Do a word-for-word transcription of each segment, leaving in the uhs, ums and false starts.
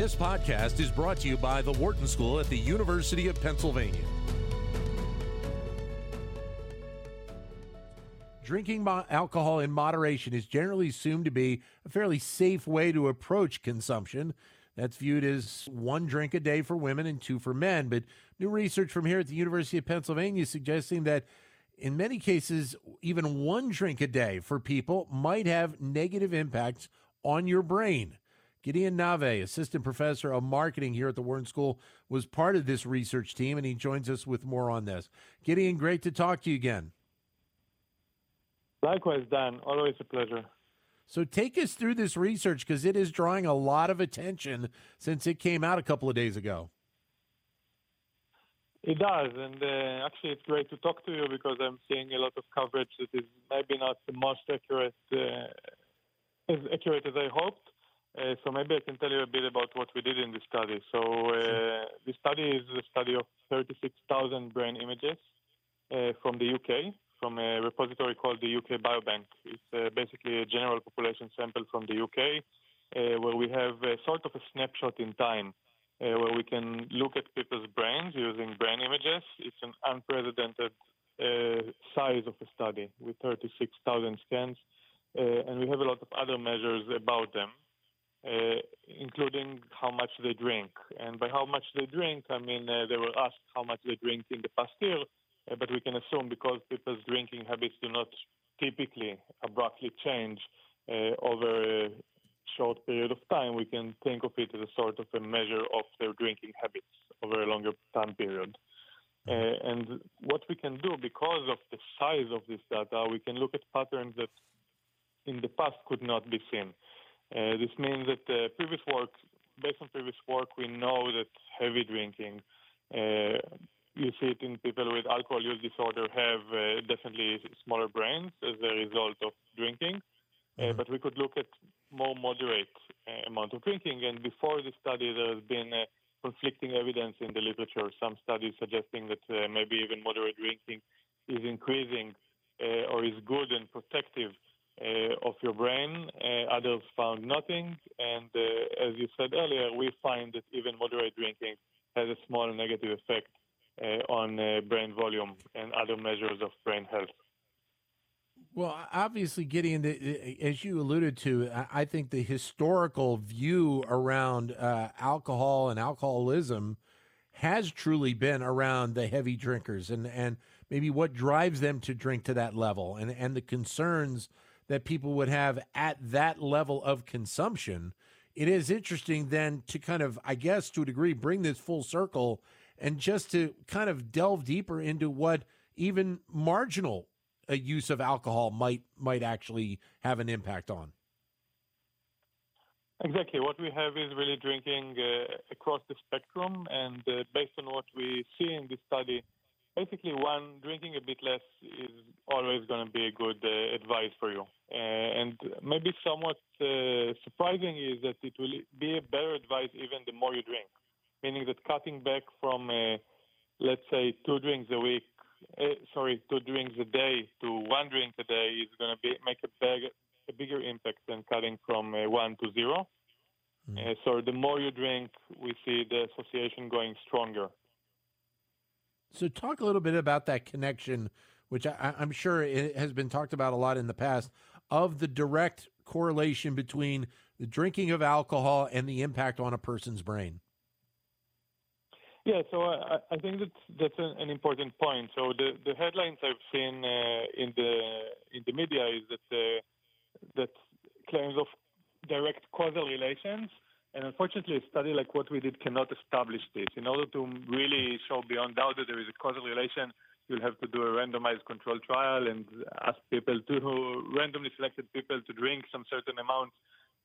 This podcast is brought to you by the Wharton School at the University of Pennsylvania. Drinking alcohol in moderation is generally assumed to be a fairly safe way to approach consumption. That's viewed as one drink a day for women and two for men. But new research from here at the University of Pennsylvania is suggesting that in many cases, even one drink a day for people might have negative impacts on your brain. Gideon Nave, assistant professor of marketing here at the Wharton School, was part of this research team, and he joins us with more on this. Gideon, great to talk to you again. Likewise, Dan. Always a pleasure. So take us through this research, because it is drawing a lot of attention since it came out a couple of days ago. It does, and uh, actually it's great to talk to you because I'm seeing a lot of coverage that is maybe not the most accurate, uh, as accurate as I hoped. Uh, so maybe I can tell you a bit about what we did in this study. So uh, the study is a study of thirty-six thousand brain images uh, from the U K, from a repository called the U K Biobank. It's uh, basically a general population sample from the U K uh, where we have a sort of a snapshot in time uh, where we can look at people's brains using brain images. It's an unprecedented uh, size of a study with thirty-six thousand scans, uh, and we have a lot of other measures about them. Uh, including how much they drink. And by how much they drink, I mean uh, they were asked how much they drink in the past year, uh, but we can assume because people's drinking habits do not typically abruptly change uh, over a short period of time, we can think of it as a sort of a measure of their drinking habits over a longer time period. Uh, and what we can do because of the size of this data, we can look at patterns that in the past could not be seen. Uh, this means that uh, previous work, based on previous work, we know that heavy drinking, uh, you see it in people with alcohol use disorder, have uh, definitely smaller brains as a result of drinking. Mm-hmm. Uh, but we could look at more moderate uh, amount of drinking. And before this study, there has been uh, conflicting evidence in the literature, some studies suggesting that uh, maybe even moderate drinking is increasing uh, or is good and protective Uh, of your brain. Uh, others found nothing. And uh, as you said earlier, we find that even moderate drinking has a small negative effect uh, on uh, brain volume and other measures of brain health. Well, obviously, Gideon, as you alluded to, I think the historical view around uh, alcohol and alcoholism has truly been around the heavy drinkers and, and maybe what drives them to drink to that level and, and the concerns that people would have at that level of consumption. It is interesting then to kind of, I guess, to a degree, bring this full circle and just to kind of delve deeper into what even marginal uh, use of alcohol might might actually have an impact on. Exactly. What we have is really drinking uh, across the spectrum, and uh, based on what we see in this study, basically, one, drinking a bit less is always going to be a good uh, advice for you. Uh, and maybe somewhat uh, surprising is that it will be a better advice even the more you drink, meaning that cutting back from, uh, let's say, two drinks a week, uh, sorry, two drinks a day to one drink a day is going to be make a, big, a bigger impact than cutting from uh, one to zero. Mm. Uh, so the more you drink, we see the association going stronger. So talk a little bit about that connection, which I, I'm sure it has been talked about a lot in the past, of the direct correlation between the drinking of alcohol and the impact on a person's brain. Yeah, so I, I think that's, that's an, an important point. So the, the headlines I've seen uh, in the in the media is that uh, that claims of direct causal relations. And unfortunately, a study like what we did cannot establish this. In order to really show beyond doubt that there is a causal relation, you'll have to do a randomized controlled trial and ask people to, randomly selected people to drink some certain amount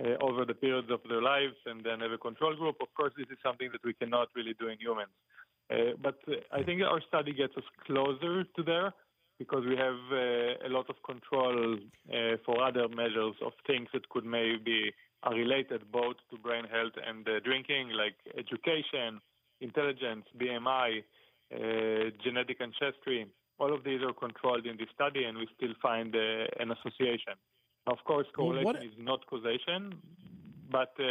uh, over the periods of their lives and then have a control group. Of course, this is something that we cannot really do in humans. Uh, but uh, I think our study gets us closer to there because we have uh, a lot of control uh, for other measures of things that could maybe are related both to brain health and uh, drinking, like education, intelligence, B M I, uh, genetic ancestry. All of these are controlled in this study, and we still find uh, an association. Of course, correlation well, what... is not causation, but uh,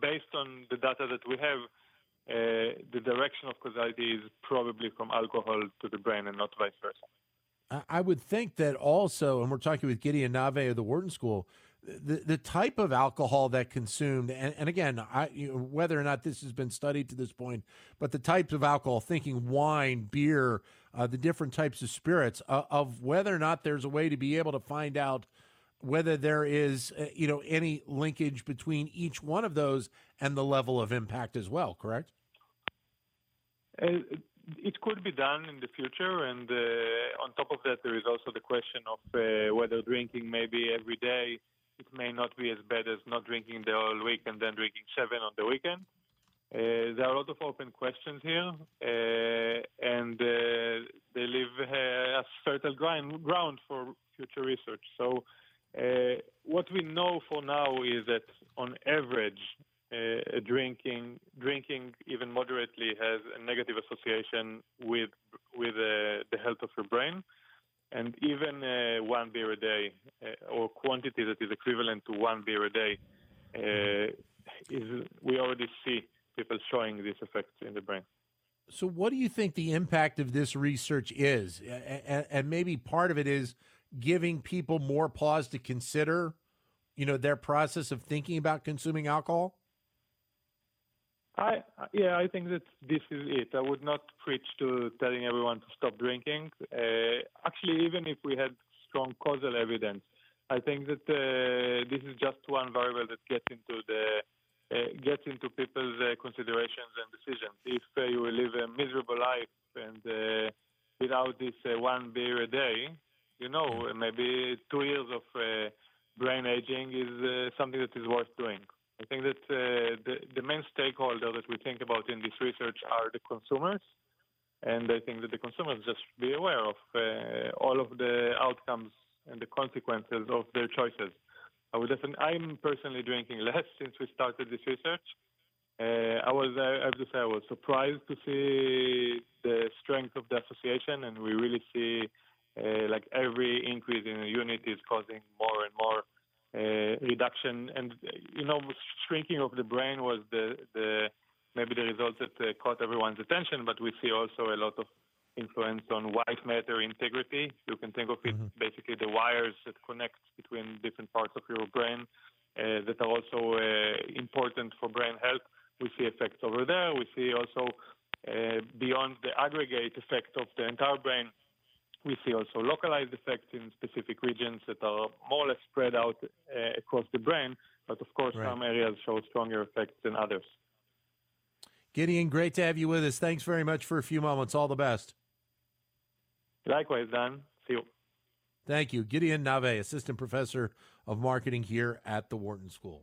based on the data that we have, uh, the direction of causality is probably from alcohol to the brain and not vice versa. I would think that also, and we're talking with Gideon Nave of the Wharton School, the, the type of alcohol that consumed, and, and again, I, you know, whether or not this has been studied to this point, but the types of alcohol, thinking wine, beer, uh, the different types of spirits, uh, of whether or not there's a way to be able to find out whether there is uh, you know, any linkage between each one of those and the level of impact as well, correct? Uh, It could be done in the future, and uh, on top of that, there is also the question of uh, whether drinking maybe every day, it may not be as bad as not drinking the whole week and then drinking seven on the weekend. Uh, there are a lot of open questions here, uh, and uh, they leave uh, us fertile ground, ground for future research. So uh, what we know for now is that on average, Uh, drinking, drinking even moderately has a negative association with with uh, the health of your brain, and even uh, one beer a day uh, or quantity that is equivalent to one beer a day, uh, is we already see people showing these effects in the brain. So, what do you think the impact of this research is? And, and maybe part of it is giving people more pause to consider, you know, their process of thinking about consuming alcohol. I, yeah, I think that this is it. I would not preach to telling everyone to stop drinking. Uh, actually, even if we had strong causal evidence, I think that uh, this is just one variable that gets into the uh, gets into people's uh, considerations and decisions. If uh, you will live a miserable life and uh, without this uh, one beer a day, you know, maybe two years of uh, brain aging is uh, something that is worth doing. I think that uh, the, the main stakeholder that we think about in this research are the consumers, and I think that the consumers just be aware of uh, all of the outcomes and the consequences of their choices. I would definitely, I'm personally drinking less since we started this research. Uh, I was, I have to say, I was surprised to see the strength of the association, and we really see uh, like every increase in unit is causing more and more Uh, reduction, and you know, shrinking of the brain was the, the maybe the result that uh, caught everyone's attention. But we see also a lot of influence on white matter integrity. You can think of it mm-hmm. basically the wires that connect between different parts of your brain uh, that are also uh, important for brain health. We see effects over there. We see also uh, beyond the aggregate effect of the entire brain. We see also localized effects in specific regions that are more or less spread out uh, across the brain. But of course, right. Some areas show stronger effects than others. Gideon, great to have you with us. Thanks very much for a few moments. All the best. Likewise, Dan. See you. Thank you. Gideon Nave, Assistant Professor of Marketing here at the Wharton School.